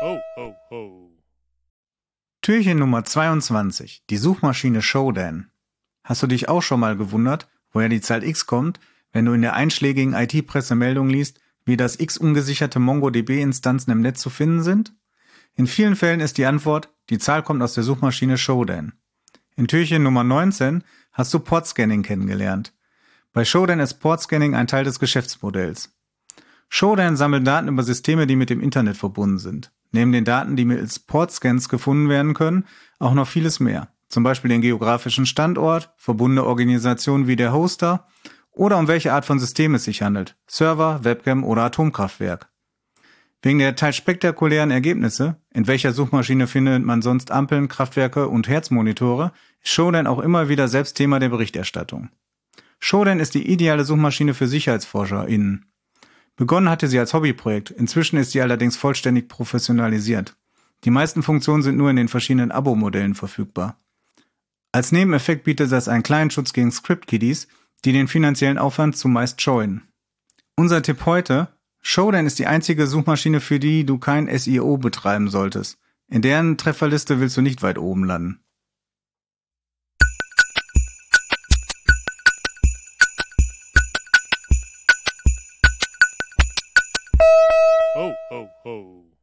Ho, ho, ho. Türchen Nummer 22, die Suchmaschine Shodan. Hast du dich auch schon mal gewundert, woher die Zahl X kommt, wenn du in der einschlägigen IT-Presse Meldungen liest, wie das X-ungesicherte MongoDB-Instanzen im Netz zu finden sind? In vielen Fällen ist die Antwort, die Zahl kommt aus der Suchmaschine Shodan. In Türchen Nummer 19 hast du Portscanning kennengelernt. Bei Shodan ist Portscanning ein Teil des Geschäftsmodells. Shodan sammelt Daten über Systeme, die mit dem Internet verbunden sind. Neben den Daten, die mittels Portscans gefunden werden können, auch noch vieles mehr. Zum Beispiel den geografischen Standort, verbundene Organisationen wie der Hoster oder um welche Art von System es sich handelt, Server, Webcam oder Atomkraftwerk. Wegen der teils spektakulären Ergebnisse, in welcher Suchmaschine findet man sonst Ampeln, Kraftwerke und Herzmonitore, ist Shodan auch immer wieder selbst Thema der Berichterstattung. Shodan ist die ideale Suchmaschine für SicherheitsforscherInnen. Begonnen hatte sie als Hobbyprojekt, inzwischen ist sie allerdings vollständig professionalisiert. Die meisten Funktionen sind nur in den verschiedenen Abo-Modellen verfügbar. Als Nebeneffekt bietet das einen kleinen Schutz gegen Script-Kiddies, die den finanziellen Aufwand zumeist scheuen. Unser Tipp heute: Shodan ist die einzige Suchmaschine, für die du kein SEO betreiben solltest. In deren Trefferliste willst du nicht weit oben landen. Ho, ho, ho.